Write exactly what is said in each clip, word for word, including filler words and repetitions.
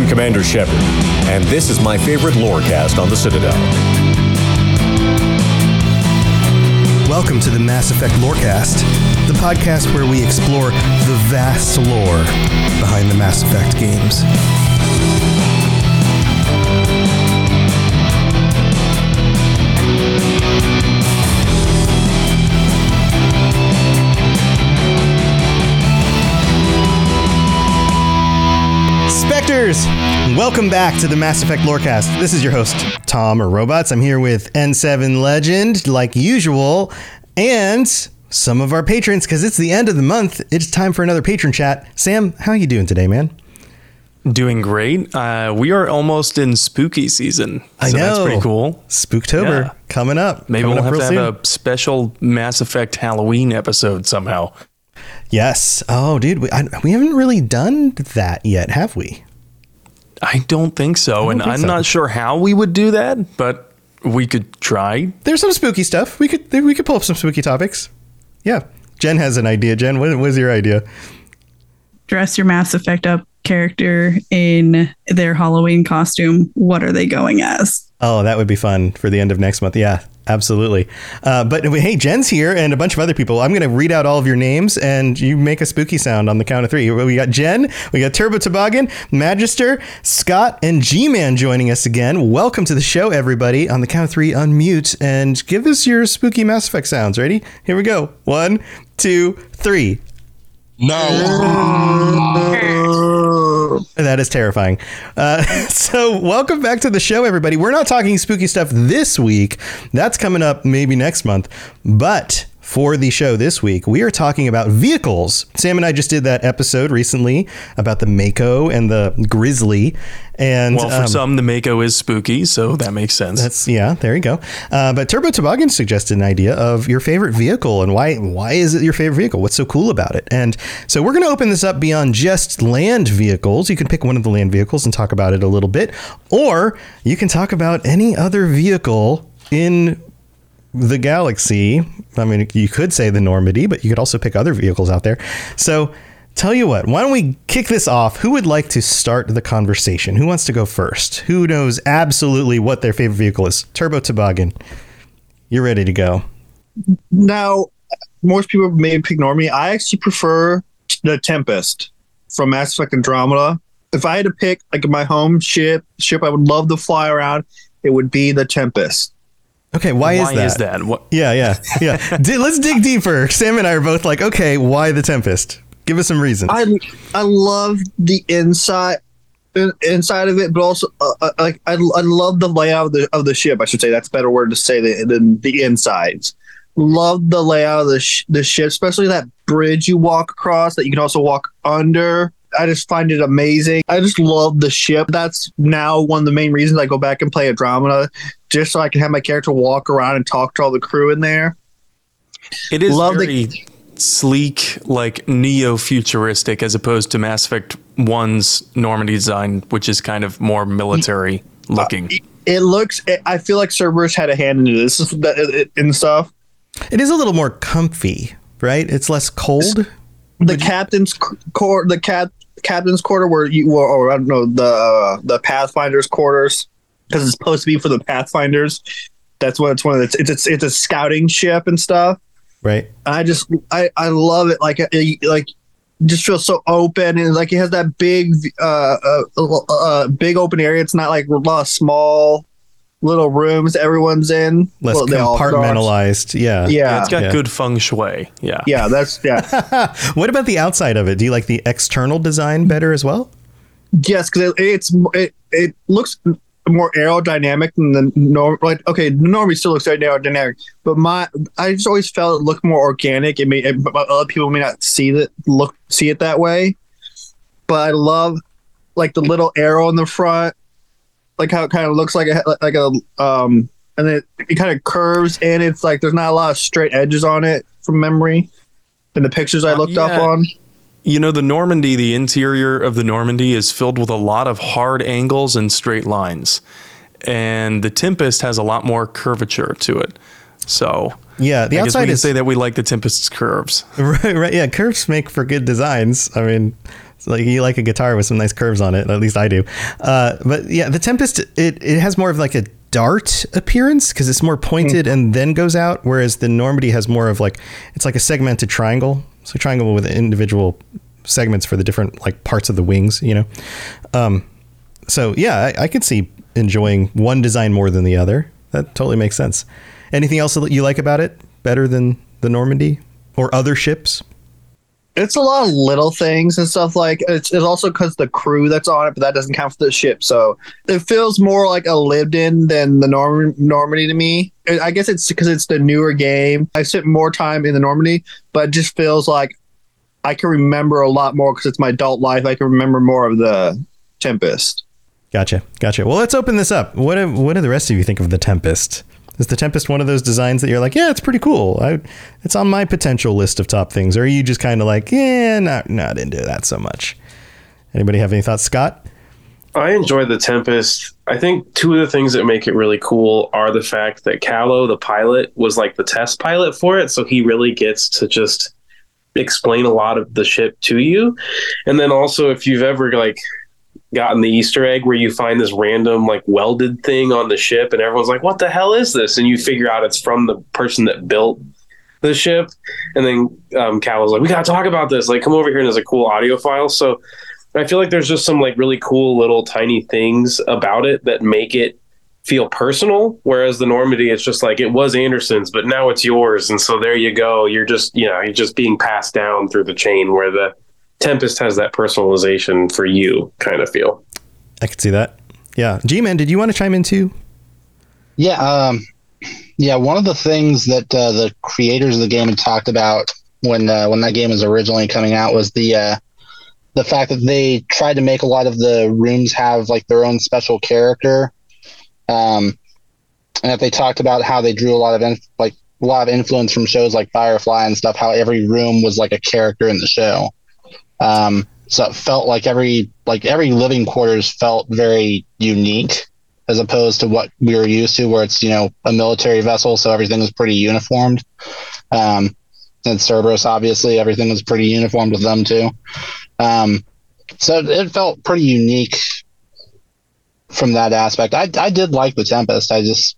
I'm Commander Shepard, and this is my favorite Lorecast on the Citadel. Welcome to the Mass Effect Lorecast, the podcast where we explore the vast lore behind the Mass Effect games. Welcome back to the Mass Effect Lorecast. This is your host, Tom or Robots. I'm here with N seven Legend, like usual, and some of our patrons, because it's the end of the month. It's time for another patron chat. Sam, how are you doing today, man? Doing great. Uh, we are almost in spooky season. I so know. That's pretty cool. Spooktober yeah. coming up. Maybe coming we'll up have to soon. have a special Mass Effect Halloween episode somehow. Yes. Oh, dude, we, I, we haven't really done that yet, have we? I don't think so, and I'm not sure how we would do that, but we could try. There's some spooky stuff. We could we could pull up some spooky topics. Yeah. Jen has an idea. Jen, what was your idea? Dress your Mass Effect up character in their Halloween costume. What are they going as? Oh, that would be fun for the end of next month. Yeah, absolutely. Uh, but hey, Jen's here and a bunch of other people. I'm going to read out all of your names and you make a spooky sound on the count of three. We got Jen, we got Turbo Toboggan, Magister, Scott, and G-Man joining us again. Welcome to the show, everybody. On the count of three, unmute and give us your spooky Mass Effect sounds. Ready? Here we go. One, two, three. No. That is terrifying. Uh, so welcome back to the show, everybody. We're not talking spooky stuff this week. That's coming up maybe next month. But for the show this week, we are talking about vehicles. Sam and I just did that episode recently about the Mako and the Grizzly. And well, for um, some, the Mako is spooky, so that makes sense. That's yeah, there you go. Uh, but Turbo Toboggan suggested an idea of your favorite vehicle and why why is it your favorite vehicle? What's so cool about it? And so we're going to open this up beyond just land vehicles. You can pick one of the land vehicles and talk about it a little bit, or you can talk about any other vehicle in the galaxy. I mean, you could say the Normandy, but you could also pick other vehicles out there. So tell you what, why don't we kick this off? Who would like to start the conversation? Who wants to go first? Who knows absolutely what their favorite vehicle is? Turbo Toboggan, you're ready to go. Now, most people may pick Normandy. I actually prefer the Tempest from Mass Effect Andromeda. If I had to pick like my home ship, ship I would love to fly around, it would be the Tempest. Okay, why, why is that? Is that? What? Yeah, yeah, yeah. D- let's dig deeper. Sam and I are both like, okay, why the Tempest? Give us some reasons. I I love the inside inside of it, but also uh, like I, I love the layout of the of the ship. I should say that's a better word to say than the insides. Love the layout of the sh- the ship, especially that bridge you walk across that you can also walk under. I just find it amazing. I just love the ship. That's now one of the main reasons I go back and play Andromeda, just so I can have my character walk around and talk to all the crew in there. It is love very. The- sleek, like neo-futuristic, as opposed to Mass Effect one's Normandy design, which is kind of more military looking. Uh, it looks, it, I feel like Cerberus had a hand in this and stuff. It is a little more comfy, right? It's less cold. The Would captain's quarter, the cap, captain's quarter, where you, or, or I don't know, the the Pathfinder's quarters, because it's supposed to be for the Pathfinders. That's what it's one of the, it's it's it's a scouting ship and stuff. Right. I just I, I love it. Like it, like just feels so open, and like it has that big uh, uh, uh big open area. It's not like a lot of small little rooms everyone's in. Less well, compartmentalized. Yeah. yeah. Yeah. It's got yeah. good feng shui. Yeah. Yeah. That's yeah. What about the outside of it? Do you like the external design better as well? Yes, because it, it's it, it looks more aerodynamic than the norm. Like, okay, the norm still looks aerodynamic, but my I just always felt it looked more organic. It may it, other people may not see that look see it that way, but I love like the little arrow in the front, like how it kind of looks like a like a um, and then it, it kind of curves, and it's like there's not a lot of straight edges on it from memory. In the pictures I looked uh, yeah. up on. You know, the Normandy, the interior of the Normandy is filled with a lot of hard angles and straight lines. And the Tempest has a lot more curvature to it. So, yeah, the I outside guess we is say that we like the Tempest's curves. Right, right. Yeah, curves make for good designs. I mean, like you like a guitar with some nice curves on it. At least I do. Uh, but yeah, the Tempest, it, it has more of like a dart appearance because it's more pointed mm. and then goes out. Whereas the Normandy has more of like, it's like a segmented triangle. So a triangle with individual segments for the different like parts of the wings, you know? Um, so yeah, I, I could see enjoying one design more than the other. That totally makes sense. Anything else that you like about it better than the Normandy or other ships? It's a lot of little things and stuff like it's, it's also because the crew that's on it, but that doesn't count for the ship. So it feels more like a lived in than the Norm- Normandy to me. I guess it's because it's the newer game. I spent more time in the Normandy, but it just feels like I can remember a lot more because it's my adult life. I can remember more of the Tempest. Gotcha. Gotcha. Well, let's open this up. What do, what do the rest of you think of the Tempest? Is the Tempest one of those designs that you're like, yeah, it's pretty cool. I, it's on my potential list of top things. Or are you just kind of like, yeah, not, not into that so much. Anybody have any thoughts? Scott? I enjoy the Tempest. I think two of the things that make it really cool are the fact that Callow, the pilot, was like the test pilot for it. So he really gets to just explain a lot of the ship to you. And then also, if you've ever like gotten the Easter egg where you find this random like welded thing on the ship and everyone's like, what the hell is this? And you figure out it's from the person that built the ship. And then um, Cal was like, we got to talk about this. Like, come over here. And there's a cool audio file. So I feel like there's just some like really cool little tiny things about it that make it feel personal. Whereas the Normandy, it's just like, it was Anderson's, but now it's yours. And so there you go. You're just, you know, you're just being passed down through the chain, where the Tempest has that personalization for you kind of feel. I could see that. Yeah. G-Man, did you want to chime in too? Yeah. Um, yeah. One of the things that uh, the creators of the game had talked about when, uh, when that game was originally coming out was the, uh, the fact that they tried to make a lot of the rooms have like their own special character. Um, and that they talked about how they drew a lot of in- like a lot of influence from shows like Firefly and stuff, how every room was like a character in the show. Um, so it felt like every like every living quarters felt very unique as opposed to what we were used to, where it's, you know, a military vessel, so everything was pretty uniformed. Um, and Cerberus, obviously, everything was pretty uniformed with them too. Um, so it felt pretty unique from that aspect. I I did like the Tempest. I just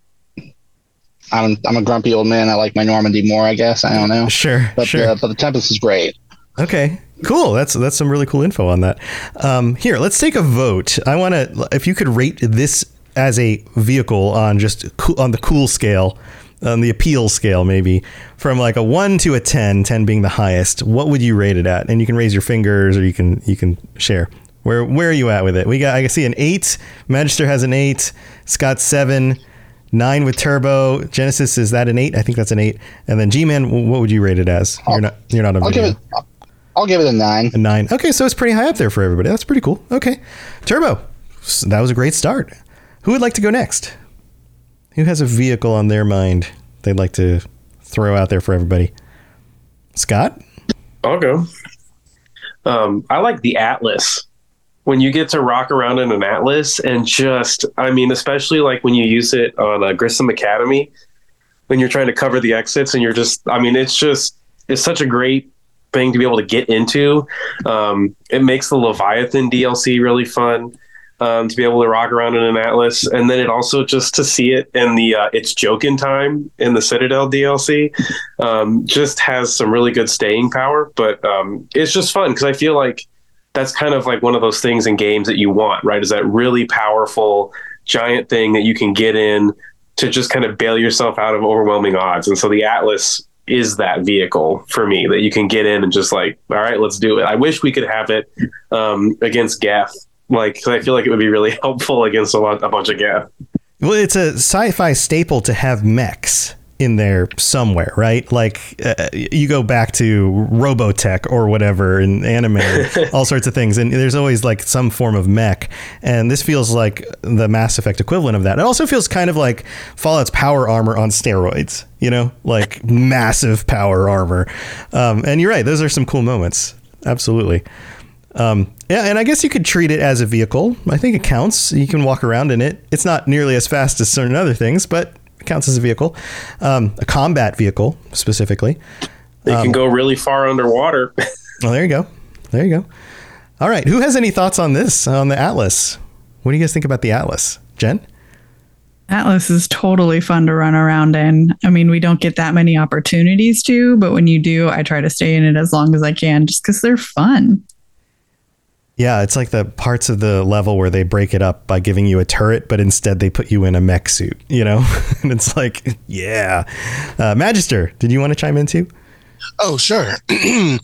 I'm I'm a grumpy old man. I like my Normandy more, I guess. I don't know. Sure, but sure. The, but the Tempest is great. Okay. Cool. That's that's some really cool info on that. Um, here, let's take a vote. I want to, if you could rate this as a vehicle on just co- on the cool scale, on the appeal scale, maybe from like a one to a ten, ten being the highest. What would you rate it at? And you can raise your fingers, or you can you can share. Where where are you at with it? We got, I see an eight. Magister has an eight. Scott's seven. Nine with Turbo. Genesis, is that an eight? I think that's an eight. And then G-Man, what would you rate it as? You're not you're not a video. Okay. I'll give it a nine. A nine. Okay, so it's pretty high up there for everybody. That's pretty cool. Okay. Turbo, so that was a great start. Who would like to go next? Who has a vehicle on their mind they'd like to throw out there for everybody? Scott? I'll go. Um, I like the Atlas. When you get to rock around in an Atlas and just, I mean, especially like when you use it on uh, Grissom Academy, when you're trying to cover the exits and you're just, I mean, it's just, it's such a great thing to be able to get into. Um, it makes the Leviathan D L C really fun um, to be able to rock around in an Atlas, and then it also just to see it in the uh, It's Jokin' Time in the Citadel D L C um, just has some really good staying power. But um, it's just fun because I feel like that's kind of like one of those things in games that you want, right? Is that really powerful giant thing that you can get in to just kind of bail yourself out of overwhelming odds. And so the Atlas is that vehicle for me that you can get in and just like, all right, let's do it. I wish we could have it um, against Gaff, like, because I feel like it would be really helpful against a lot, a bunch of Gaff. Well, it's a sci-fi staple to have mechs in there somewhere, right? Like uh, you go back to Robotech or whatever in anime, all sorts of things. And there's always like some form of mech. And this feels like the Mass Effect equivalent of that. It also feels kind of like Fallout's power armor on steroids, you know, like massive power armor. Um, and you're right. Those are some cool moments. Absolutely. Um, yeah. And I guess you could treat it as a vehicle. I think it counts. You can walk around in it. It's not nearly as fast as certain other things, but counts as a vehicle, um, a combat vehicle specifically. They um, can go really far underwater. Well, there you go. There you go. All right. Who has any thoughts on this, on the Atlas? What do you guys think about the Atlas? Jen? Atlas is totally fun to run around in. I mean, we don't get that many opportunities to, but when you do, I try to stay in it as long as I can just because they're fun. Yeah, it's like the parts of the level where they break it up by giving you a turret, but instead they put you in a mech suit, you know? And it's like, yeah. Uh, Magister, did you want to chime in too? Oh, sure. I,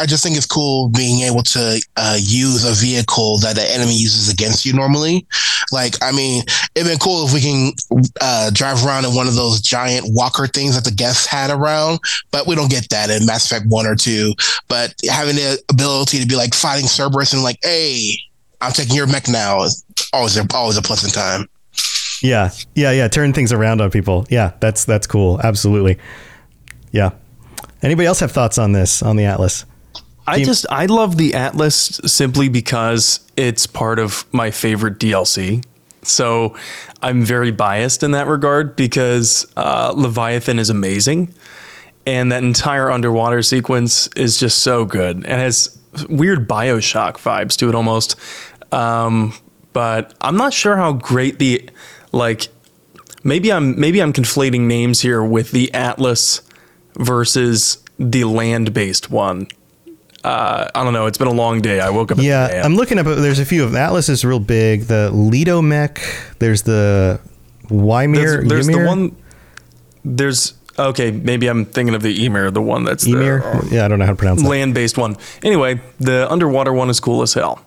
I just think it's cool being able to uh, use a vehicle that the enemy uses against you normally. Like, I mean, it'd been cool if we can uh, drive around in one of those giant walker things that the guests had around, but we don't get that in Mass Effect one or two. But having the ability to be like fighting Cerberus and like, hey, I'm taking your mech now is always a, always a pleasant time. Yeah, yeah, yeah. Turn things around on people. Yeah, that's that's cool. Absolutely. Yeah. Anybody else have thoughts on this, on the Atlas? I just, I love the Atlas simply because it's part of my favorite D L C. So I'm very biased in that regard because uh, Leviathan is amazing. And that entire underwater sequence is just so good. And has weird BioShock vibes to it almost. Um, but I'm not sure how great the, like, maybe I'm, maybe I'm conflating names here with the Atlas versus the land-based one. Uh, I don't know. It's been a long day. I woke up. Yeah, at I'm looking up. There's a few of them. Atlas is real big. The Lido mech. There's the Ymir. There's, there's the one. There's okay. Maybe I'm thinking of the Ymir, the one that's Ymir. The, um, yeah, I don't know how to pronounce that. Land-based one. Anyway, the underwater one is cool as hell.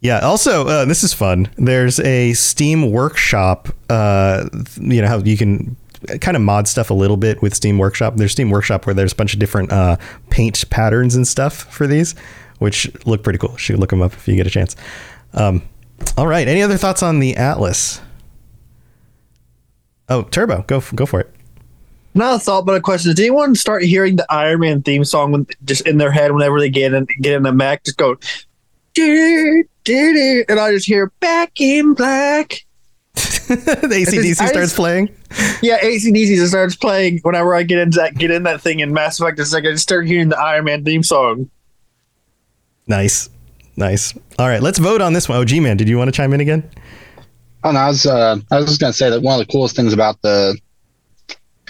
Yeah. Also, uh, this is fun. There's a Steam Workshop. Uh, you know how you can kind of mod stuff a little bit with Steam Workshop. There's Steam Workshop where there's a bunch of different uh, paint patterns and stuff for these, which look pretty cool. You should look them up if you get a chance. Um, all right. Any other thoughts on the Atlas? Oh, Turbo, go go for it. Not a thought, but a question. Does anyone start hearing the Iron Man theme song when, just in their head whenever they get in get in the Mac? Just go, doo doo doo, and I just hear Back in Black. The A C D C starts just, playing. Yeah, A C D C just starts playing whenever I get into that get in that thing in Mass Effect. It's like I just start hearing the Iron Man theme song. Nice, nice. All right, let's vote on this one. Oh, G-Man, did you want to chime in again? Oh no, I was uh, I was just gonna say that one of the coolest things about the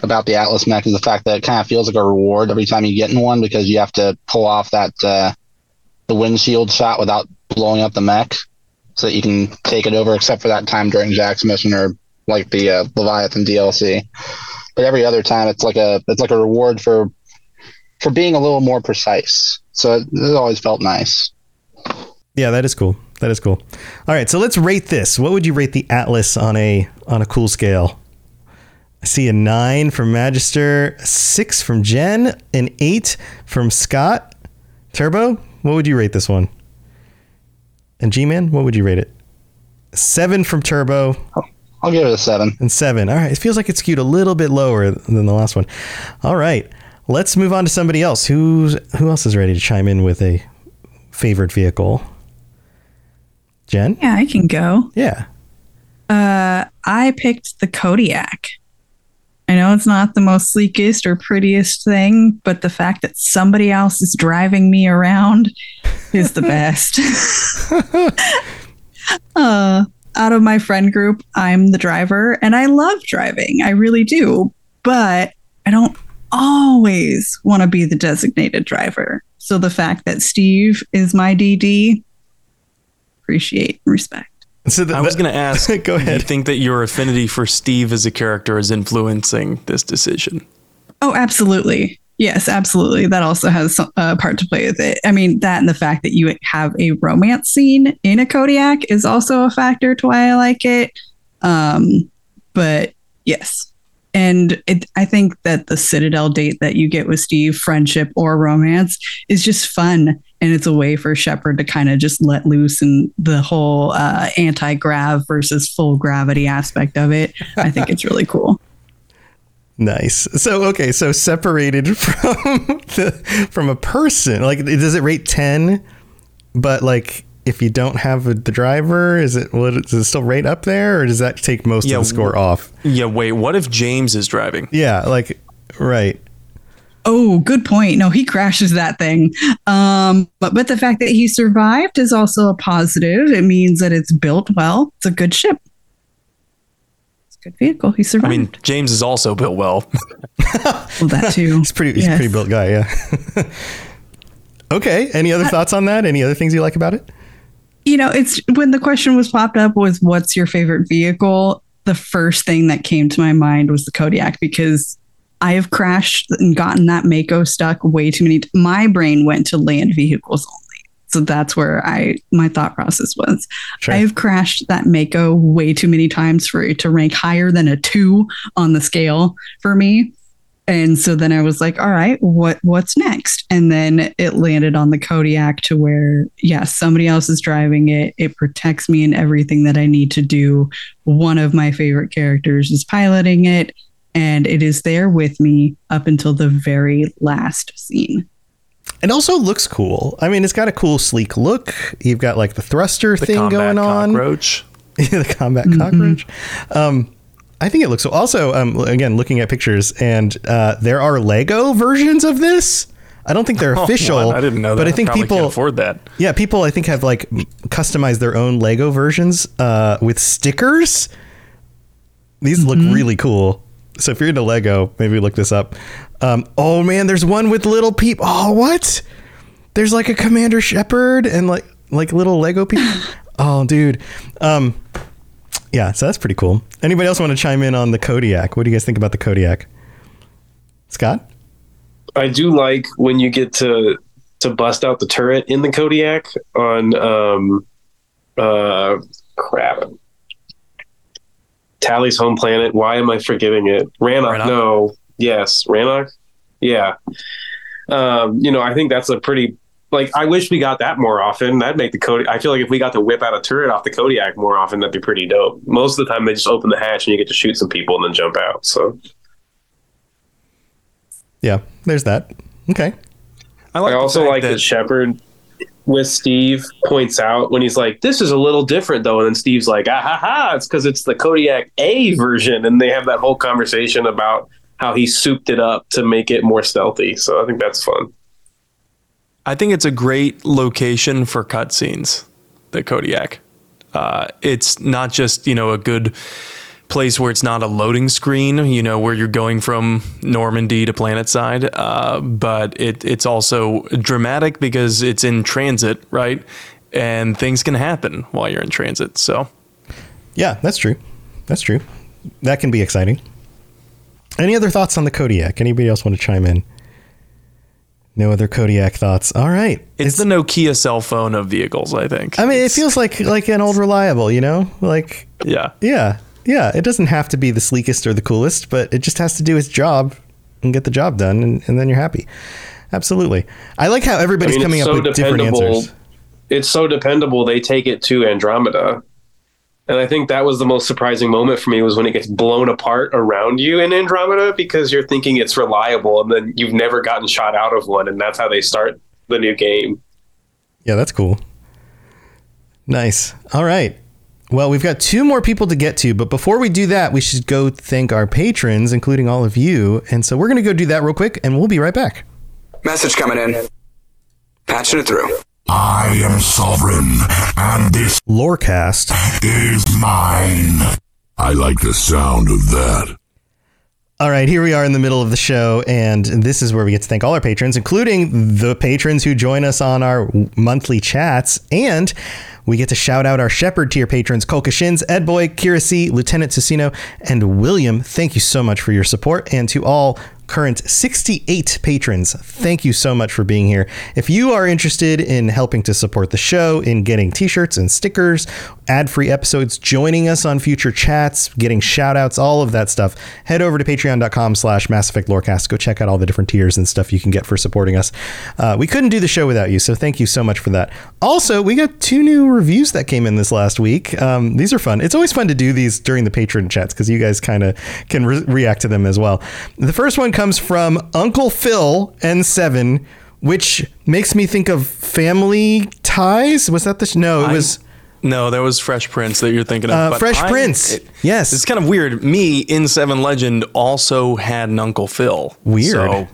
about the Atlas mech is the fact that it kind of feels like a reward every time you get in one because you have to pull off that uh, the windshield shot without blowing up the mech, so that you can take it over, except for that time during Jack's mission or like the uh, Leviathan D L C. But every other time, it's like a it's like a reward for for being a little more precise. So it, it always felt nice. Yeah, that is cool. That is cool. All right, so let's rate this. What would you rate the Atlas on a on a cool scale? I see a nine from Magister, a six from Jen, an eight from Scott. Turbo, what would you rate this one? And G-Man, what would you rate it? Seven from Turbo. I'll give it a seven. And seven. All right. It feels like it's skewed a little bit lower than the last one. All right. Let's move on to somebody else. Who's, who else is ready to chime in with a favorite vehicle? Jen? Yeah, I can go. Yeah. Uh, I picked the Kodiak. I know it's not the most sleekest or prettiest thing, but the fact that somebody else is driving me around is the best. uh, out of my friend group, I'm the driver and I love driving. I really do. But I don't always want to be the designated driver. So the fact that Steve is my D D, appreciate and respect. So the, I was going to ask, go ahead. Do you think that your affinity for Steve as a character is influencing this decision? Oh, absolutely. Yes, absolutely. That also has a part to play with it. I mean, that and the fact that you have a romance scene in a Kodiak is also a factor to why I like it. Um, but yes. And it, I think that the Citadel date that you get with Steve, friendship or romance, is just fun. And it's a way for Shepard to kind of just let loose, and the whole uh, anti-grav versus full gravity aspect of it. I think it's really cool. Nice. So, okay. So separated from the, from a person, like, does it rate ten? But like, if you don't have a, the driver, is it, what, does it still rate up there, or does that take most yeah, of the score w- off? Yeah. Wait, what if James is driving? Yeah. Like, right. Oh, good point. No, he crashes that thing. Um, but, but the fact that he survived is also a positive. It means that it's built well. It's a good ship. It's a good vehicle. He survived. I mean, James is also built well. Well, that too. He's pretty, yes. He's a pretty built guy, yeah. Okay. Any other uh, thoughts on that? Any other things you like about it? You know, it's when the question was popped up was, what's your favorite vehicle? The first thing that came to my mind was the Kodiak, because I have crashed and gotten that Mako stuck way too many. T- my brain went to land vehicles only. So that's where I my thought process was. Sure. I have crashed that Mako way too many times for it to rank higher than a two on the scale for me. And so then I was like, all right, what what's next? And then it landed on the Kodiak to where, yes, yeah, somebody else is driving it. It protects me in everything that I need to do. One of my favorite characters is piloting it. And it is there with me up until the very last scene. It also looks cool. I mean, it's got a cool, sleek look. You've got like the thruster the thing going on. Cockroach. The combat mm-hmm. cockroach. Um, I think it looks cool. Also, um, again, looking at pictures, and uh, there are Lego versions of this. I don't think they're official. Oh, I didn't know that. But I think Probably people can't afford that. Yeah, people I think have like customized their own Lego versions uh, with stickers. These mm-hmm. look really cool. So if you're into Lego, maybe look this up. Um, oh, man, there's one with little peep. Oh, what? There's like a Commander Shepard and like like little Lego people. Oh, dude. Um, yeah, so that's pretty cool. Anybody else want to chime in on the Kodiak? What do you guys think about the Kodiak? Scott? I do like when you get to to bust out the turret in the Kodiak on um, uh, crap. Tally's home planet. Why am I forgetting it? Rannoch. No. Yes. Rannoch. Yeah. Um, you know, I think that's a pretty, like, I wish we got that more often. That'd make the Kodiak. I feel like if we got to whip out a turret off the Kodiak more often, that'd be pretty dope. Most of the time they just open the hatch and you get to shoot some people and then jump out. So. Yeah, there's that. Okay. I, like I also like that, that Shepard with Steve points out when he's like, this is a little different though. And then Steve's like, ah, ha, ha, it's because it's the Kodiak A version. And they have that whole conversation about how he souped it up to make it more stealthy. So I think that's fun. I think it's a great location for cutscenes, the Kodiak. Uh, it's not just, you know, a good place where it's not a loading screen, you know, where you're going from Normandy to planetside. Uh, but it, it's also dramatic because it's in transit, right? And things can happen while you're in transit. So, yeah, that's true. That's true. That can be exciting. Any other thoughts on the Kodiak? Anybody else want to chime in? No other Kodiak thoughts. All right. It's, it's the Nokia cell phone of vehicles, I think. I mean, it's, it feels like like an old reliable, you know, like, yeah, yeah. Yeah, it doesn't have to be the sleekest or the coolest, but it just has to do its job and get the job done, and, and then you're happy. Absolutely. I like how everybody's I mean, coming so up with different answers. It's so dependable. They take it to Andromeda. And I think that was the most surprising moment for me was when it gets blown apart around you in Andromeda, because you're thinking it's reliable and then you've never gotten shot out of one. And that's how they start the new game. Yeah, that's cool. Nice. All right. Well, we've got two more people to get to, but before we do that, we should go thank our patrons, including all of you. And so we're going to go do that real quick, and we'll be right back. Message coming in. Patching it through. I am sovereign, and this Lorecast is mine. I like the sound of that. All right, here we are in the middle of the show, and this is where we get to thank all our patrons, including the patrons who join us on our monthly chats. And we get to shout out our Shepard tier patrons, Kolka Shins, Ed Boy, Kira C, Lieutenant Susino, and William. Thank you so much for your support. And to all current sixty-eight patrons, thank you so much for being here. If you are interested in helping to support the show, in getting t-shirts and stickers, ad-free episodes, joining us on future chats, getting shout outs, all of that stuff, head over to patreon.com slash Mass Effect Lorecast. Go check out all the different tiers and stuff you can get for supporting us. Uh, we couldn't do the show without you, so thank you so much for that. Also, we got two new reviews that came in this last week. Um, these are fun. It's always fun to do these during the patron chats because you guys kind of can re- react to them as well. The first one comes from Uncle Phil N seven, which makes me think of Family Ties. Was that the sh- no? It I, was no. That was Fresh Prince that you're thinking of. Uh, but Fresh I, Prince. It, yes, it's kind of weird. Me, N seven Legend, also had an Uncle Phil. Weird. So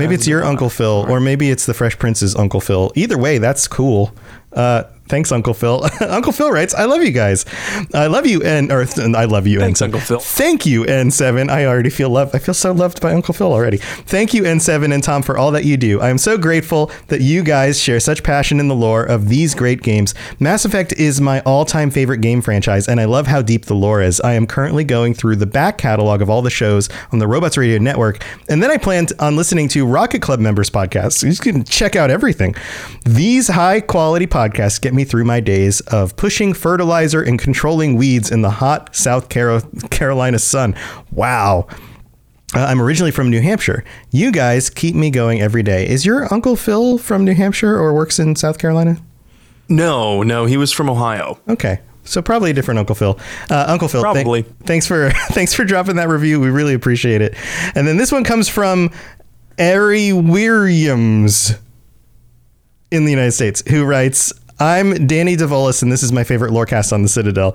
Maybe it's your Uncle Phil, or maybe it's the Fresh Prince's Uncle Phil. Either way, that's cool. Uh, thanks, Uncle Phil. Uncle Phil writes, I love you guys. I love you, and or th- I love you, thanks, N seven. Uncle Phil. Thank you, N seven. I already feel loved. I feel so loved by Uncle Phil already. Thank you, N seven and Tom, for all that you do. I am so grateful that you guys share such passion in the lore of these great games. Mass Effect is my all-time favorite game franchise, and I love how deep the lore is. I am currently going through the back catalog of all the shows on the Robots Radio Network, and then I plan on listening to Rocket Club members' podcasts. You can check out everything. These high-quality podcasts get me through my days of pushing fertilizer and controlling weeds in the hot South Caro- Carolina sun. Wow. Uh, I'm originally from New Hampshire. You guys keep me going every day. Is your Uncle Phil from New Hampshire or works in South Carolina? No, no, he was from Ohio. Okay. So probably a different Uncle Phil. Uh, Uncle Phil, probably. Th- thanks for thanks for dropping that review. We really appreciate it. And then this one comes from Ari Williams in the United States, who writes, I'm Danny DeVolis, and this is my favorite Lorecast on the Citadel.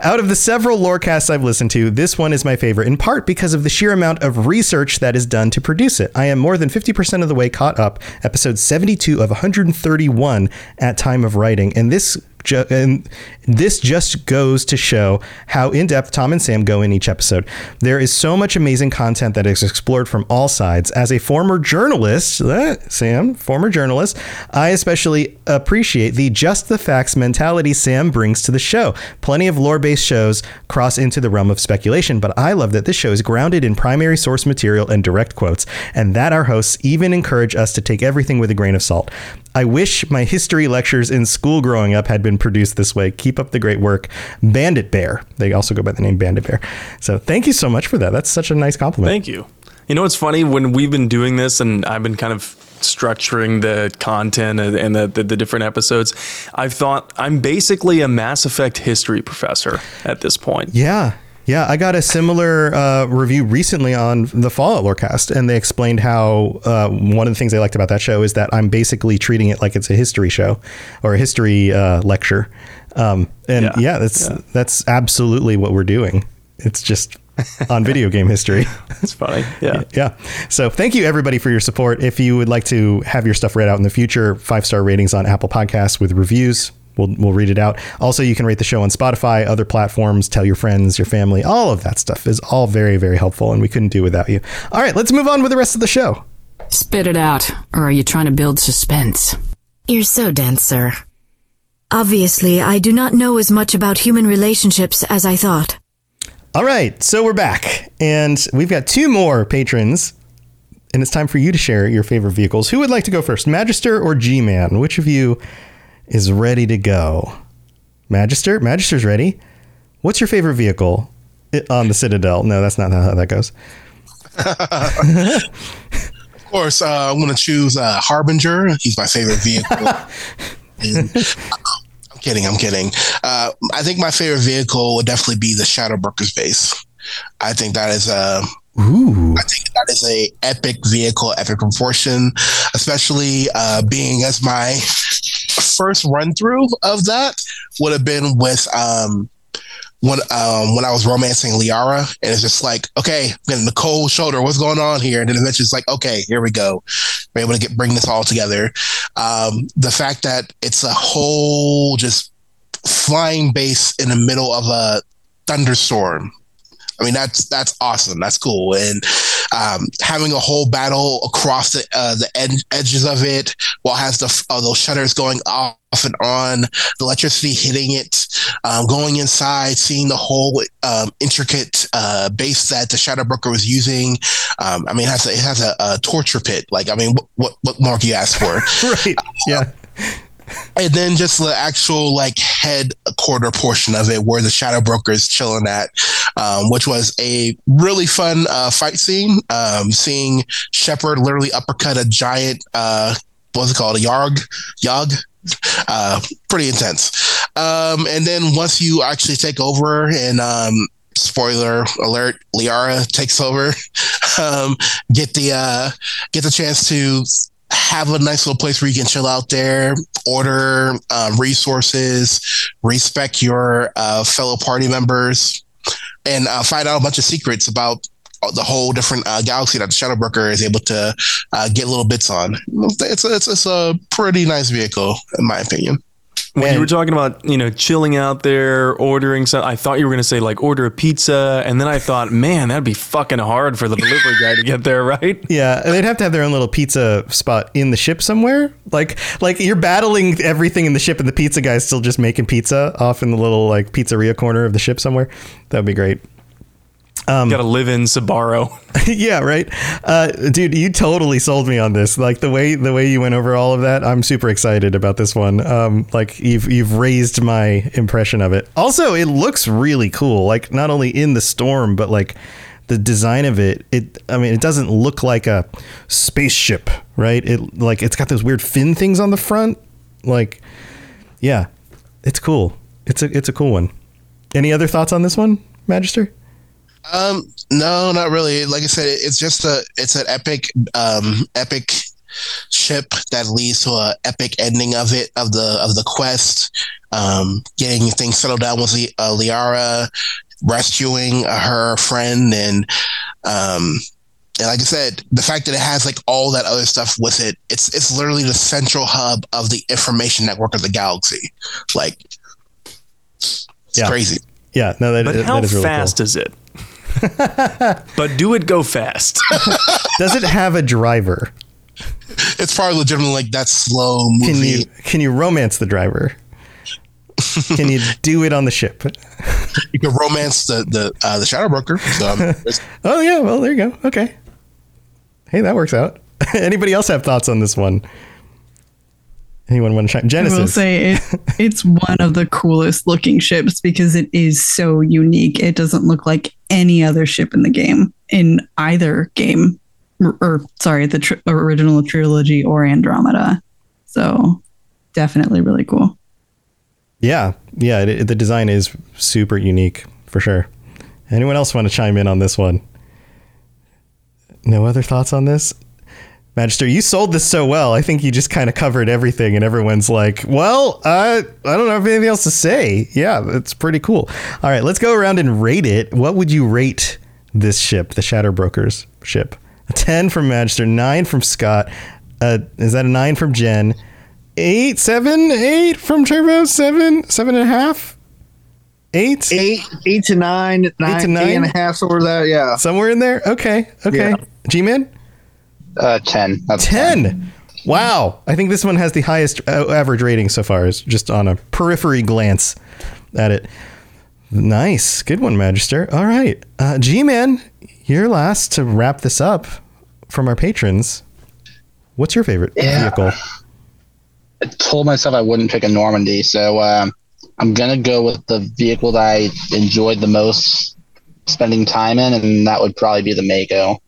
Out of the several Lorecasts I've listened to, this one is my favorite, in part because of the sheer amount of research that is done to produce it. I am more than fifty percent of the way caught up, episode seventy-two of one hundred thirty-one at time of writing, and this ju- and this just goes to show how in-depth Tom and Sam go in each episode. There is so much amazing content that is explored from all sides. As a former journalist, uh, Sam, former journalist, I especially appreciate appreciate the just the facts mentality Sam brings to the show. Plenty of lore-based shows cross into the realm of speculation, but I love that this show is grounded in primary source material and direct quotes, and that our hosts even encourage us to take everything with a grain of salt. I wish my history lectures in school growing up had been produced this way. Keep up the great work. Bandit Bear. They also go by the name Bandit Bear. So thank you so much for that. That's such a nice compliment. Thank you. You know, what's funny, when we've been doing this and I've been kind of structuring the content and the, the, the different episodes, I've thought I'm basically a Mass Effect history professor at this point. Yeah. Yeah. I got a similar uh, review recently on the Fallout Lorecast, and they explained how uh, one of the things they liked about that show is that I'm basically treating it like it's a history show or a history uh, lecture. Um, and yeah, yeah that's yeah. that's absolutely what we're doing. It's just on video game history. That's funny. Yeah. Yeah. So thank you everybody for your support. If you would like to have your stuff read out in the future, five-star ratings on Apple Podcasts with reviews. We'll we'll read it out. Also, you can rate the show on Spotify, other platforms, tell your friends, your family, all of that stuff is all very, very helpful, and we couldn't do without you. All right, let's move on with the rest of the show. Spit it out, or are you trying to build suspense? You're so dense, sir. Obviously, I do not know as much about human relationships as I thought. All right, so we're back, and we've got two more patrons, and it's time for you to share your favorite vehicles. Who would like to go first, Magister or G-Man? Which of you is ready to go? Magister? Magister's ready. What's your favorite vehicle on the Citadel? No, that's not how that goes. Of course, uh, I'm going to choose uh, Harbinger. He's my favorite vehicle. and- Kidding, I'm kidding. Uh, I think my favorite vehicle would definitely be the Shadow Broker's base. I think that is a, Ooh. I think that is a epic vehicle, epic proportion, especially uh, being as my first run through of that would have been with um, when um, when I was romancing Liara, and it's just like, okay, I'm getting the cold shoulder. What's going on here? And then eventually it's like, okay, here we go. We're able to get bring this all together. Um, the fact that it's a whole just flying base in the middle of a thunderstorm. I mean, that's that's awesome. That's cool. And um, having a whole battle across the uh, the ed- edges of it, while it has the uh, those shutters going off and on, the electricity hitting it, um, going inside, seeing the whole um, intricate uh, base that the Shadow Broker was using. Um, I mean, it has a, it has a, a torture pit. Like, I mean, wh- what what more can you ask for? Right. Yeah. Um, And then just the actual like head quarter portion of it where the Shadow Broker is chilling at, um, which was a really fun uh, fight scene. Um, seeing Shepard literally uppercut a giant, uh, what's it called? A yarg? Yog? Uh, pretty intense. Um, and then once you actually take over and, um, spoiler alert, Liara takes over, um, get the, uh, get the chance to have a nice little place where you can chill out there, order uh, resources, respect your uh, fellow party members, and uh, find out a bunch of secrets about the whole different uh, galaxy that the Shadow Broker is able to uh, get little bits on. It's a, it's, it's a pretty nice vehicle, in my opinion. When and, you were talking about, you know, chilling out there, ordering something, I thought you were going to say, like, order a pizza. And then I thought, man, that'd be fucking hard for the delivery guy to get there, right? Yeah, they'd have to have their own little pizza spot in the ship somewhere. Like, like you're battling everything in the ship and the pizza guy's still just making pizza off in the little, like, pizzeria corner of the ship somewhere. That'd be great. Um, Gotta live in Sabaro. Yeah, right. Uh, dude, you totally sold me on this. Like the way the way you went over all of that, I'm super excited about this one. Um, like you've you've raised my impression of it. Also, it looks really cool. Like not only in the storm, but like the design of it. It I mean, it doesn't look like a spaceship, right? It like it's got those weird fin things on the front. Like, yeah, it's cool. It's a it's a cool one. Any other thoughts on this one, Magister? Um, no, not really. Like I said, it's just a, it's an epic, um, epic ship that leads to an epic ending of it, of the, of the quest, um, getting things settled down with uh, Liara, rescuing uh, her friend. And, um, and like I said, the fact that it has like all that other stuff with it, it's, it's literally the central hub of the information network of the galaxy. Like, it's yeah. crazy. Yeah. No, that, but that, how that is really fast cool. is it? But do it go fast? Does it have a driver? It's probably legitimately like that slow movie. Can you can you romance the driver? Can you do it on the ship? You can romance the the uh, the Shadow Broker. So oh yeah, well there you go. Okay, hey, that works out. Anybody else have thoughts on this one? Anyone want to try? Genesis. I will say it, it's one of the coolest looking ships because it is so unique. It doesn't look like any other ship in the game, in either game, or, or sorry, the tr- original trilogy or Andromeda. So definitely really cool. Yeah. Yeah. It, the design is super unique for sure. Anyone else want to chime in on this one? No other thoughts on this? Magister, you sold this so well. I think you just kind of covered everything and everyone's like, well, uh, I don't have anything else to say. Yeah, it's pretty cool. All right, let's go around and rate it. What would you rate this ship, the Shadow Broker's ship? A ten from Magister, nine from Scott. Uh, is that a nine from Jen? Eight, seven, eight from Turbo, seven, seven and a half. Eight? Eight, eight to nine, nine, eight to nine eight and a half, somewhere there, yeah. Somewhere in there? Okay, okay. Yeah. G-Man? Uh, ten. ten. Wow. I think this one has the highest average rating so far, is just on a periphery glance at it. Nice. Good one, Magister. All right. Uh, G-Man, you're last to wrap this up from our patrons. What's your favorite yeah. vehicle? I told myself I wouldn't pick a Normandy, so um, I'm going to go with the vehicle that I enjoyed the most spending time in, and that would probably be the Mako.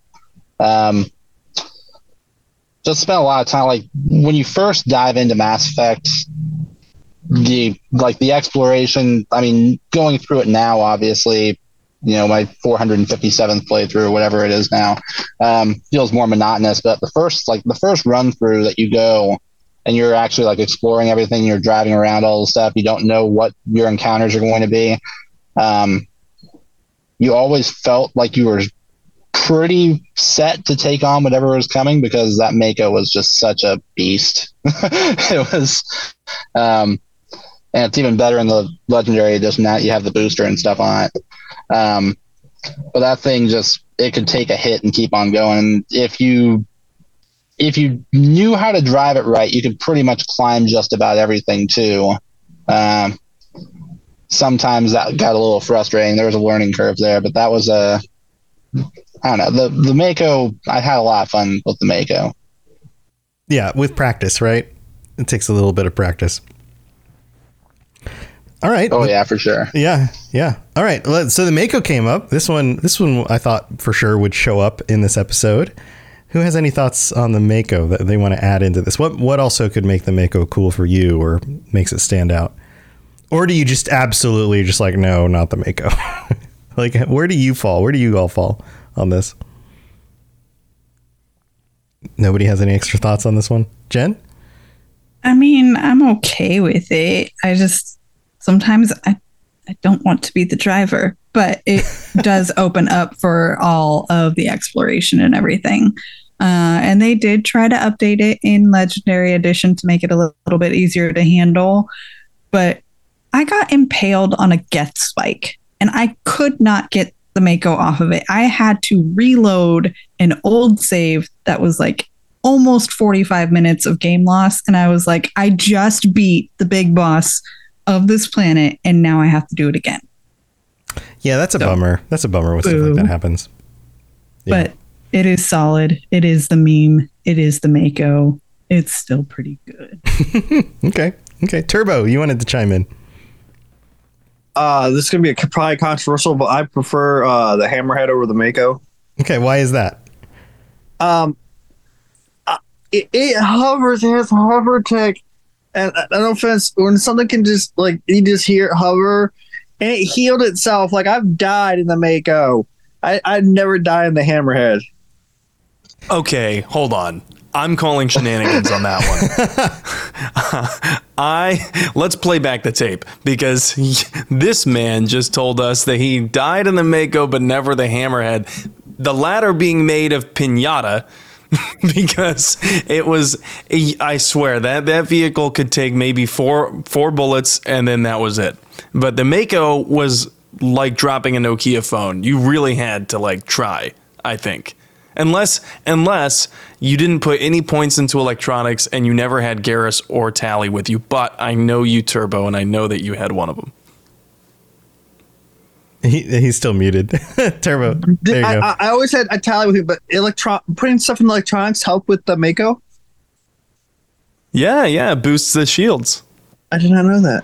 Um, Just spent a lot of time, like when you first dive into Mass Effect, the like the exploration. I mean, going through it now, obviously, you know, my four hundred fifty-seventh playthrough, or whatever it is now, um, feels more monotonous. But the first, like the first run through that you go, and you're actually like exploring everything, you're driving around all the stuff. You don't know what your encounters are going to be. Um, you always felt like you were pretty set to take on whatever was coming because that Mako was just such a beast. It was, um, and it's even better in the legendary edition that you have the booster and stuff on it. Um, but that thing just, it could take a hit and keep on going. If you, if you knew how to drive it right, you could pretty much climb just about everything too. Um, sometimes that got a little frustrating. There was a learning curve there, but that was a, I don't know. The the Mako, I had a lot of fun with the Mako. Yeah, with practice, right? It takes a little bit of practice. All right. Oh, yeah, for sure. Yeah, yeah. All right. So the Mako came up. This one, this one I thought for sure would show up in this episode. Who has any thoughts on the Mako that they want to add into this? What what also could make the Mako cool for you or makes it stand out? Or do you just absolutely just like, no, not the Mako? Like, where do you fall? Where do you all fall on this? Nobody has any extra thoughts on this one? Jen? I mean, I'm okay with it. I just, sometimes I, I don't want to be the driver, but it does open up for all of the exploration and everything. Uh, and they did try to update it in Legendary Edition to make it a little, little bit easier to handle. But I got impaled on a geth spike and I could not get the Mako off of it. I had to reload an old save that was like almost forty-five minutes of game loss. And I was like, I just beat the big boss of this planet and now I have to do it again. Yeah, that's a so, bummer. That's a bummer when stuff like that happens. Yeah. But it is solid. It is the meme. It is the Mako. It's still pretty good. Okay. Okay. Turbo, you wanted to chime in. Uh, this is going to be a, probably controversial, but I prefer uh, the Hammerhead over the Mako. Okay. Why is that? Um, uh, it, it hovers. It has hover tech. And uh, no offense, when something can just, like, you just hear it hover, and it healed itself. Like, I've died in the Mako. I, I'd never die in the Hammerhead. Okay, hold on. I'm calling shenanigans on that one. uh, I let's play back the tape, because he, this man just told us that he died in the Mako, but never the Hammerhead. The latter being made of pinata, because it was, I swear, that, that vehicle could take maybe four four bullets, and then that was it. But the Mako was like dropping a Nokia phone. You really had to, like, try, I think. Unless unless you didn't put any points into electronics and you never had Garrus or Tally with you. But I know you, Turbo, and I know that you had one of them. He, he's still muted. Turbo, there you I, go. I, I always had a Tally with you, but electron putting stuff in electronics helped with the Mako? Yeah, yeah. Boosts the shields. I did not know that.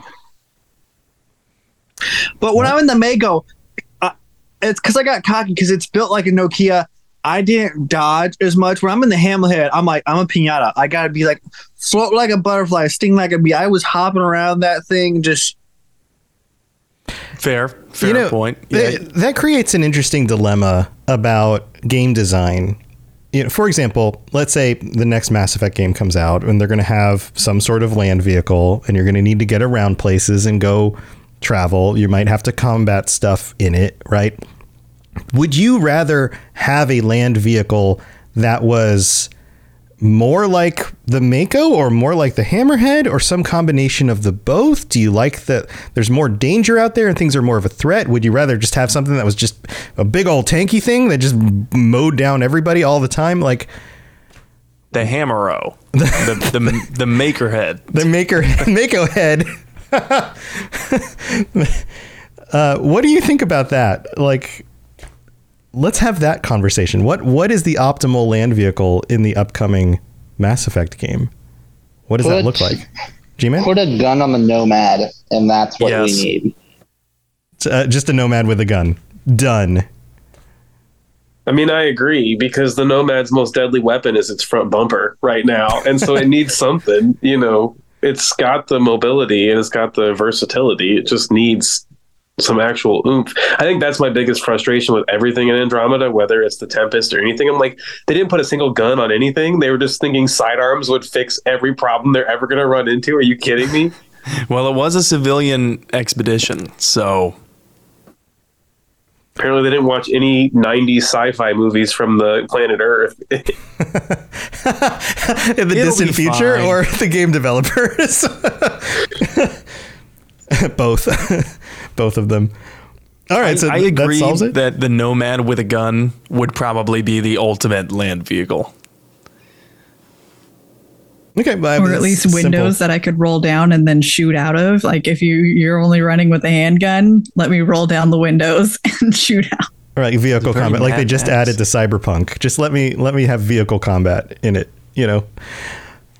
But when what? I'm in the Mako, uh, it's because I got cocky because it's built like a Nokia. I didn't dodge as much. When I'm in the Hammerhead, I'm like, I'm a pinata. I got to be like, float like a butterfly, sting like a bee. I was hopping around that thing. Just fair, fair you know, point. Th- yeah. That creates an interesting dilemma about game design. You know, for example, let's say the next Mass Effect game comes out and they're going to have some sort of land vehicle and you're going to need to get around places and go travel. You might have to combat stuff in it, right? Would you rather have a land vehicle that was more like the Mako or more like the Hammerhead or some combination of the both? Do you like that there's more danger out there and things are more of a threat? Would you rather just have something that was just a big old tanky thing that just mowed down everybody all the time? Like the Hammero, the, the, the, the Makerhead, the Maker, Mako head. uh, what do you think about that? Like, let's have that conversation. What what is the optimal land vehicle in the upcoming Mass Effect game? What does put, that look like? G-Man? Put a gun on the Nomad, and that's what yes. we need. Uh, just a Nomad with a gun. Done. I mean, I agree, because the Nomad's most deadly weapon is its front bumper right now, and so it needs something. You know, it's got the mobility and it's got the versatility. It just needs some actual oomph. I think that's my biggest frustration with everything in Andromeda, whether it's the Tempest or anything. I'm like, they didn't put a single gun on anything. They were just thinking sidearms would fix every problem they're ever going to run into. Are you kidding me? Well, it was a civilian expedition, so apparently they didn't watch any nineties sci-fi movies from the planet Earth. In the It'll distant future fine. Or the game developers? Both. Both of them. All right, I, so I agree that, solves it? That the Nomad with a gun would probably be the ultimate land vehicle. Okay, well, or at least windows simple. That I could roll down and then shoot out of. Like, if you, you're only running with a handgun, let me roll down the windows and shoot out. All right, vehicle combat. Like they just added to Cyberpunk. Just let me let me have vehicle combat in it, you know?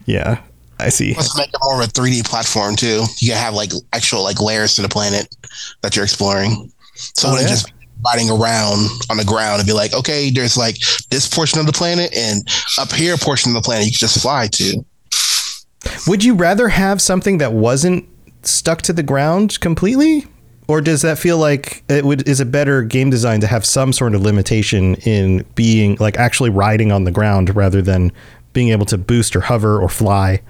Yeah, I see. Let's make it more of a three D platform, too. You can have, like, actual, like, layers to the planet that you're exploring. So oh, when yeah. it's just riding around on the ground and be like, okay, there's, like, this portion of the planet and up here portion of the planet you can just fly to. Would you rather have something that wasn't stuck to the ground completely, or does that feel like it would is a better game design to have some sort of limitation in being like actually riding on the ground rather than being able to boost or hover or fly?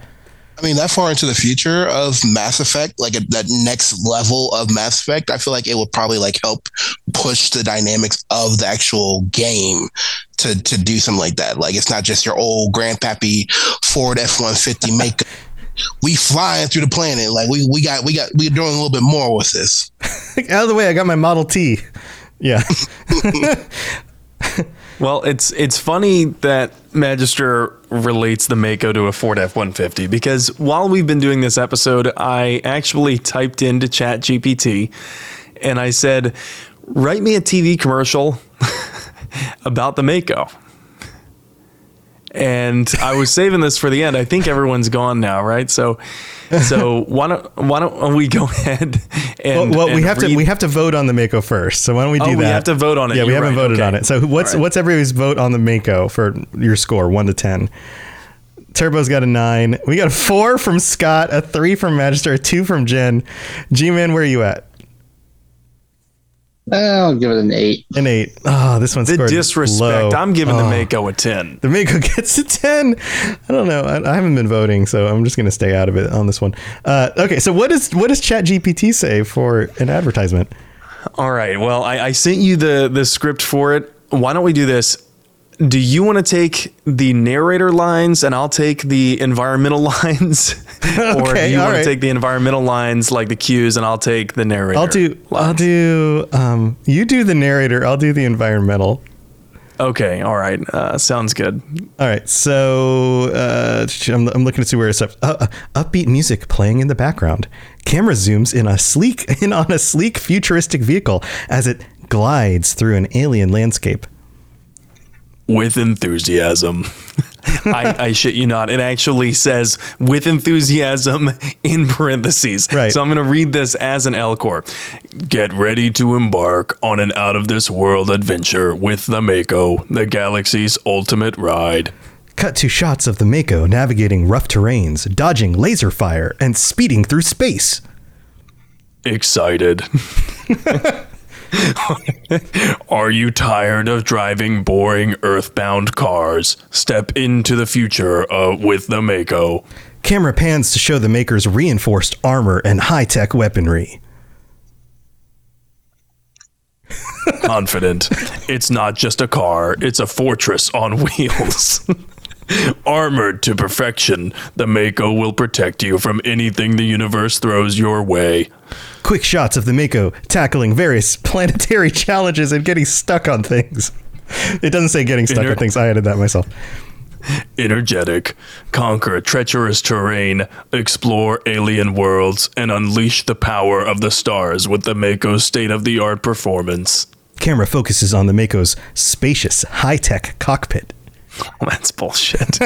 I mean, that far into the future of Mass Effect, like at that next level of Mass Effect, I feel like it will probably like help push the dynamics of the actual game to to do something like that. Like, it's not just your old grandpappy Ford F one fifty makeup. We flying through the planet. Like we we got we got we're doing a little bit more with this. Out of the way, I got my Model T. Yeah. Well, it's it's funny that Magister relates the Mako to a Ford F one fifty, because while we've been doing this episode, I actually typed into Chat G P T and I said, write me a T V commercial about the Mako. And I was saving this for the end. I think everyone's gone now, right? So, so why don't why don't we go ahead and well, well and we have read. to we have to vote on the Mako first. So why don't we do oh, that? We have to vote on it. Yeah, we You're haven't right. voted okay. on it. So what's right. what's everybody's vote on the Mako for your score, one to ten? Turbo's got a nine. We got a four from Scott, a three from Magister, a two from Jen. G-Man, where are you at? I'll give it an eight. An eight. Oh, this one's the disrespect. Low. I'm giving oh. the Mako a ten. The Mako gets a ten. I don't know. I, I haven't been voting, so I'm just going to stay out of it on this one. Uh, okay, so what is what does Chat G P T say for an advertisement? All right. Well, I, I sent you the the script for it. Why don't we do this? Do you want to take the narrator lines and I'll take the environmental lines? Or okay, do you want right. to take the environmental lines, like the cues, and I'll take the narrator? I'll do, lines. I'll do, um, you do the narrator. I'll do the environmental. Okay. All right. Uh, sounds good. All right. So, uh, I'm, I'm looking to see where it's up. Uh, uh, upbeat music playing in the background. Camera zooms in a sleek in on a sleek futuristic vehicle as it glides through an alien landscape. With enthusiasm. I, I shit you not. It actually says with enthusiasm in parentheses. Right. So I'm going to read this as an L C O R. Get ready to embark on an out of this world adventure with the Mako, the galaxy's ultimate ride. Cut to shots of the Mako navigating rough terrains, dodging laser fire, and speeding through space. Excited. Are you tired of driving boring earthbound cars? Step into the future uh, with the Mako. Camera pans to show the Maker's reinforced armor and high-tech weaponry. Confident. It's not just a car, it's a fortress on wheels. Armored to perfection, the Mako will protect you from anything the universe throws your way. Quick shots of the Mako tackling various planetary challenges and getting stuck on things. It doesn't say getting stuck Ener- on things. I added that myself. Energetic. Conquer treacherous terrain, explore alien worlds, and unleash the power of the stars with the Mako's state-of-the-art performance. Camera focuses on the Mako's spacious, high-tech cockpit. Oh, that's bullshit.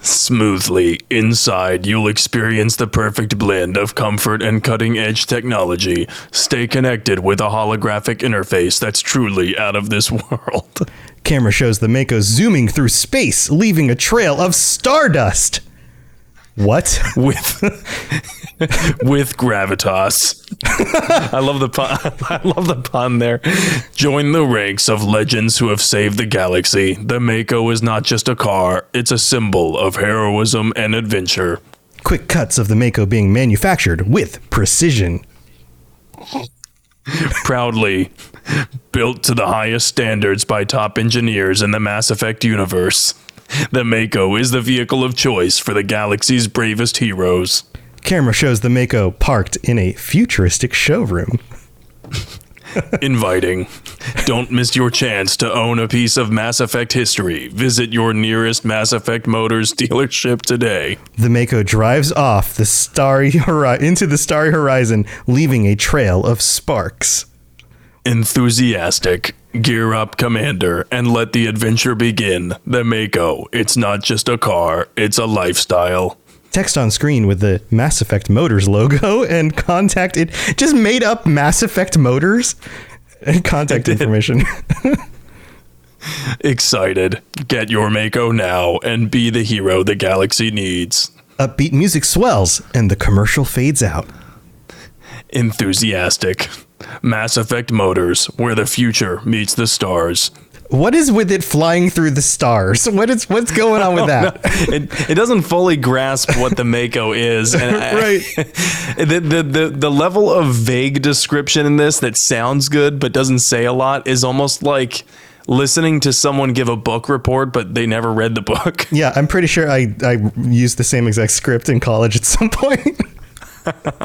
Smoothly inside, you'll experience the perfect blend of comfort and cutting-edge technology. Stay connected with a holographic interface that's truly out of this world. Camera shows the Mako zooming through space, leaving a trail of stardust. What? With with gravitas. I love the pun. I love the pun there. Join the ranks of legends who have saved the galaxy. The Mako is not just a car; it's a symbol of heroism and adventure. Quick cuts of the Mako being manufactured with precision. Proudly built to the highest standards by top engineers in the Mass Effect universe. The Mako is the vehicle of choice for the galaxy's bravest heroes. Camera shows the Mako parked in a futuristic showroom. Inviting. Don't miss your chance to own a piece of Mass Effect history. Visit your nearest Mass Effect Motors dealership today. The Mako drives off the starry hori- into the starry horizon, leaving a trail of sparks. Enthusiastic. Gear up, Commander, and let the adventure begin. The Mako, it's not just a car, it's a lifestyle. Text on screen with the Mass Effect Motors logo and contact it. Just made up Mass Effect Motors and contact information. Excited. Get your Mako now and be the hero the galaxy needs. Upbeat music swells and the commercial fades out. Enthusiastic. Mass Effect Motors, where the future meets the stars. What is with it flying through the stars? What is what's going on with that? No, it, it doesn't fully grasp what the Mako is. And right. I, the, the, the, the level of vague description in this that sounds good but doesn't say a lot is almost like listening to someone give a book report, but they never read the book. Yeah, I'm pretty sure I, I used the same exact script in college at some point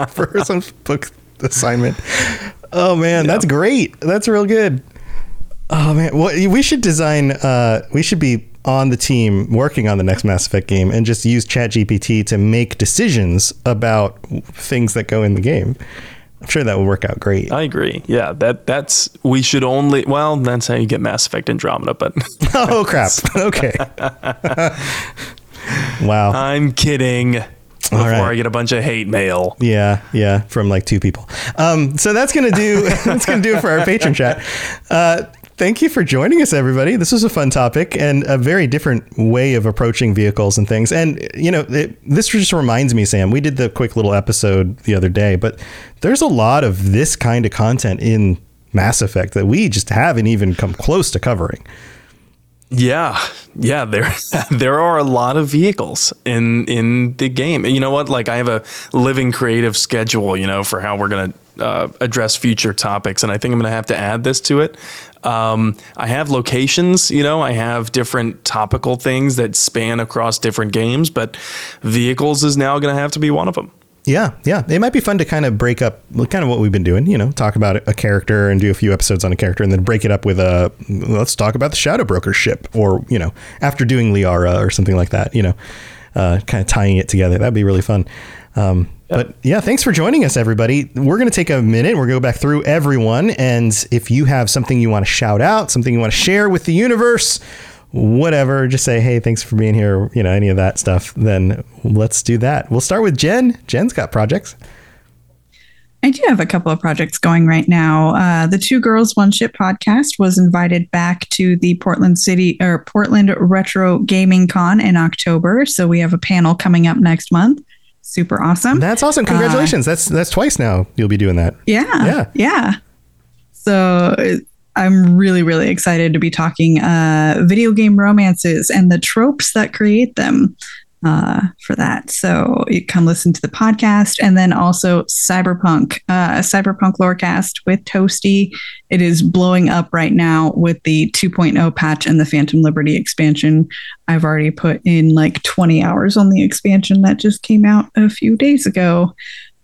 for some book assignment. Oh, man, yeah. That's great. That's real good. Oh man, well, we should design, uh, we should be on the team working on the next Mass Effect game and just use ChatGPT to make decisions about things that go in the game. I'm sure that will work out great. I agree. Yeah, that that's, we should only, well, that's how you get Mass Effect Andromeda, but. Oh crap, okay. Wow. I'm kidding. Before All right. I get a bunch of hate mail. Yeah, yeah, from like two people. Um, so that's gonna do, that's gonna do it for our Patreon chat. Uh, Thank you for joining us, everybody. This was a fun topic and a very different way of approaching vehicles and things. And, you know, it, this just reminds me, Sam, we did the quick little episode the other day, but there's a lot of this kind of content in Mass Effect that we just haven't even come close to covering. Yeah. Yeah. There, there are a lot of vehicles in, in the game. And you know what? Like I have a living creative schedule, you know, for how we're going to uh, address future topics. And I think I'm going to have to add this to it. Um, I have locations, you know, I have different topical things that span across different games, but vehicles is now going to have to be one of them. Yeah. Yeah. It might be fun to kind of break up kind of what we've been doing, you know, talk about a character and do a few episodes on a character and then break it up with a, let's talk about the Shadow Broker ship or, you know, after doing Liara or something like that, you know, uh, kind of tying it together. That'd be really fun. Um, But yeah, thanks for joining us, everybody. We're going to take a minute. We're going to go back through everyone. And if you have something you want to shout out, something you want to share with the universe, whatever, just say, hey, thanks for being here. You know, any of that stuff. Then let's do that. We'll start with Jen. Jen's got projects. I do have a couple of projects going right now. Uh, the Two Girls, One Ship podcast was invited back to the Portland City or Portland Retro Gaming Con in October. So we have a panel coming up next month. Super awesome. That's awesome. Congratulations. Uh, that's that's twice now you'll be doing that. Yeah. Yeah. Yeah. So I'm really, really excited to be talking uh, video game romances and the tropes that create them uh, for that. So you come listen to the podcast and then also Cyberpunk, uh, Cyberpunk Lorecast with Toasty. It is blowing up right now with the two point oh patch and the Phantom Liberty expansion. I've already put in like twenty hours on the expansion that just came out a few days ago.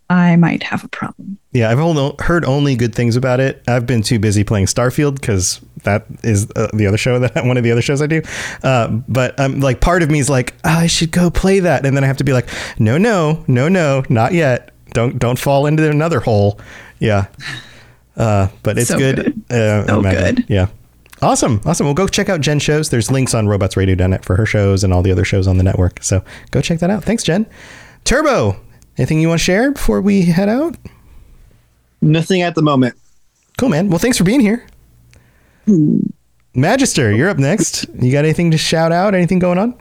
I might have a problem. Yeah, I've only heard only good things about it. I've been too busy playing Starfield because that is uh, the other show that one of the other shows I do. Uh, but I'm like, part of me is like, oh, I should go play that. And then I have to be like, no, no, no, no, not yet. Don't don't fall into another hole. Yeah. Uh, but it's so good. good. Uh, so good. Yeah. Awesome. Awesome. Well, go check out Jen's shows. There's links on robots radio dot net for her shows and all the other shows on the network. So go check that out. Thanks, Jen. Turbo, anything you want to share before we head out? Nothing at the moment. Cool, man. Well, thanks for being here. Magister, you're up next. You got anything to shout out? Anything going on?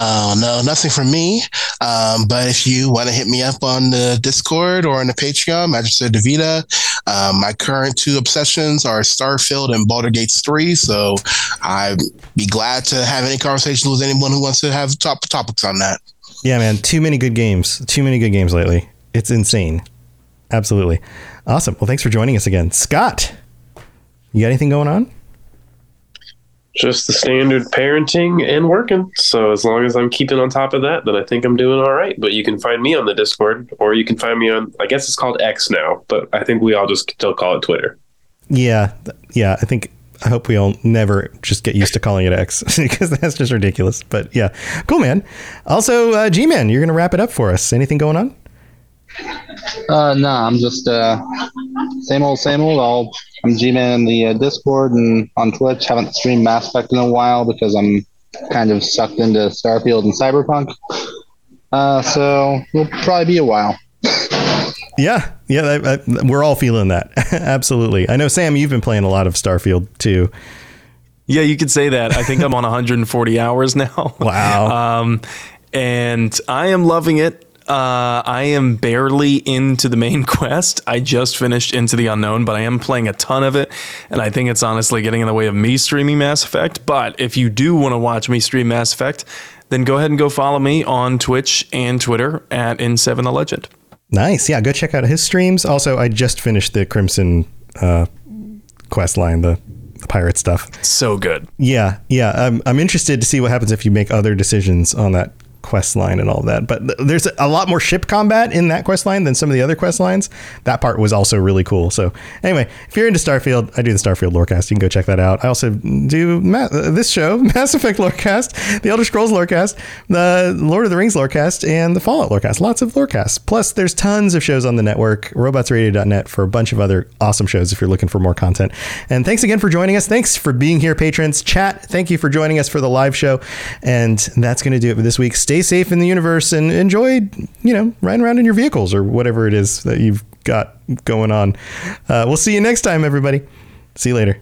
Uh, no, nothing from me. Um, but if you want to hit me up on the Discord or on the Patreon, Magister DeVita, um, my current two obsessions are Starfield and Baldur's Gate three. So I'd be glad to have any conversations with anyone who wants to have top topics on that. Yeah, man. Too many good games. Too many good games lately. It's insane. Absolutely. Awesome. Well, thanks for joining us again. Scott, you got anything going on? Just the standard parenting and working. So as long as I'm keeping on top of that, then I think I'm doing all right. But you can find me on the Discord, or you can find me on, I guess it's called X now, but I think we all just still call it Twitter. Yeah. Yeah. I think, I hope we all never just get used to calling it X because that's just ridiculous. But yeah. Cool, man. Also, uh, G-Man, you're going to wrap it up for us. Anything going on? Uh, no, I'm just uh, same old, same old. I'll, I'm G-Man in the uh, Discord and on Twitch. Haven't streamed Mass Effect in a while because I'm kind of sucked into Starfield and Cyberpunk. Uh, so it'll probably be a while. Yeah, yeah, I, I, we're all feeling that. Absolutely. I know, Sam, you've been playing a lot of Starfield too. Yeah, you could say that. I think I'm on one hundred forty hours now. Wow. Um, and I am loving it. Uh, I am barely into the main quest. I just finished Into the Unknown, but I am playing a ton of it, and I think it's honestly getting in the way of me streaming Mass Effect. But if you do want to watch me stream Mass Effect, then go ahead and go follow me on Twitch and Twitter at N seven Legend. Nice. Yeah, go check out his streams. Also, I just finished the Crimson uh, quest line, the the pirate stuff. So good. Yeah, yeah. I'm, I'm interested to see what happens if you make other decisions on that quest line and all that, but th- there's a lot more ship combat in that quest line than some of the other quest lines. That part was also really cool. So anyway, if you're into Starfield, I do the Starfield Lorecast. You can go check that out. I also do ma- this show, Mass Effect Lorecast, the Elder Scrolls Lorecast, the Lord of the Rings Lorecast, and the Fallout Lorecast. Lots of Lorecasts. Plus, there's tons of shows on the network, robots radio dot net, for a bunch of other awesome shows if you're looking for more content. And thanks again for joining us. Thanks for being here, patrons. Chat, thank you for joining us for the live show. And that's going to do it for this week. Stay safe in the universe and enjoy, you know, riding around in your vehicles or whatever it is that you've got going on. Uh, we'll see you next time, everybody. See you later.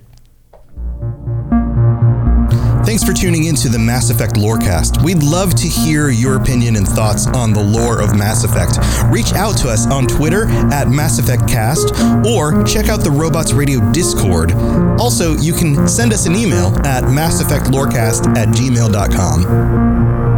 Thanks for tuning into the Mass Effect Lorecast. We'd love to hear your opinion and thoughts on the lore of Mass Effect. Reach out to us on Twitter at Mass Effect Cast, or check out the Robots Radio Discord. Also, you can send us an email at Mass Effect Lorecast at gmail dot com.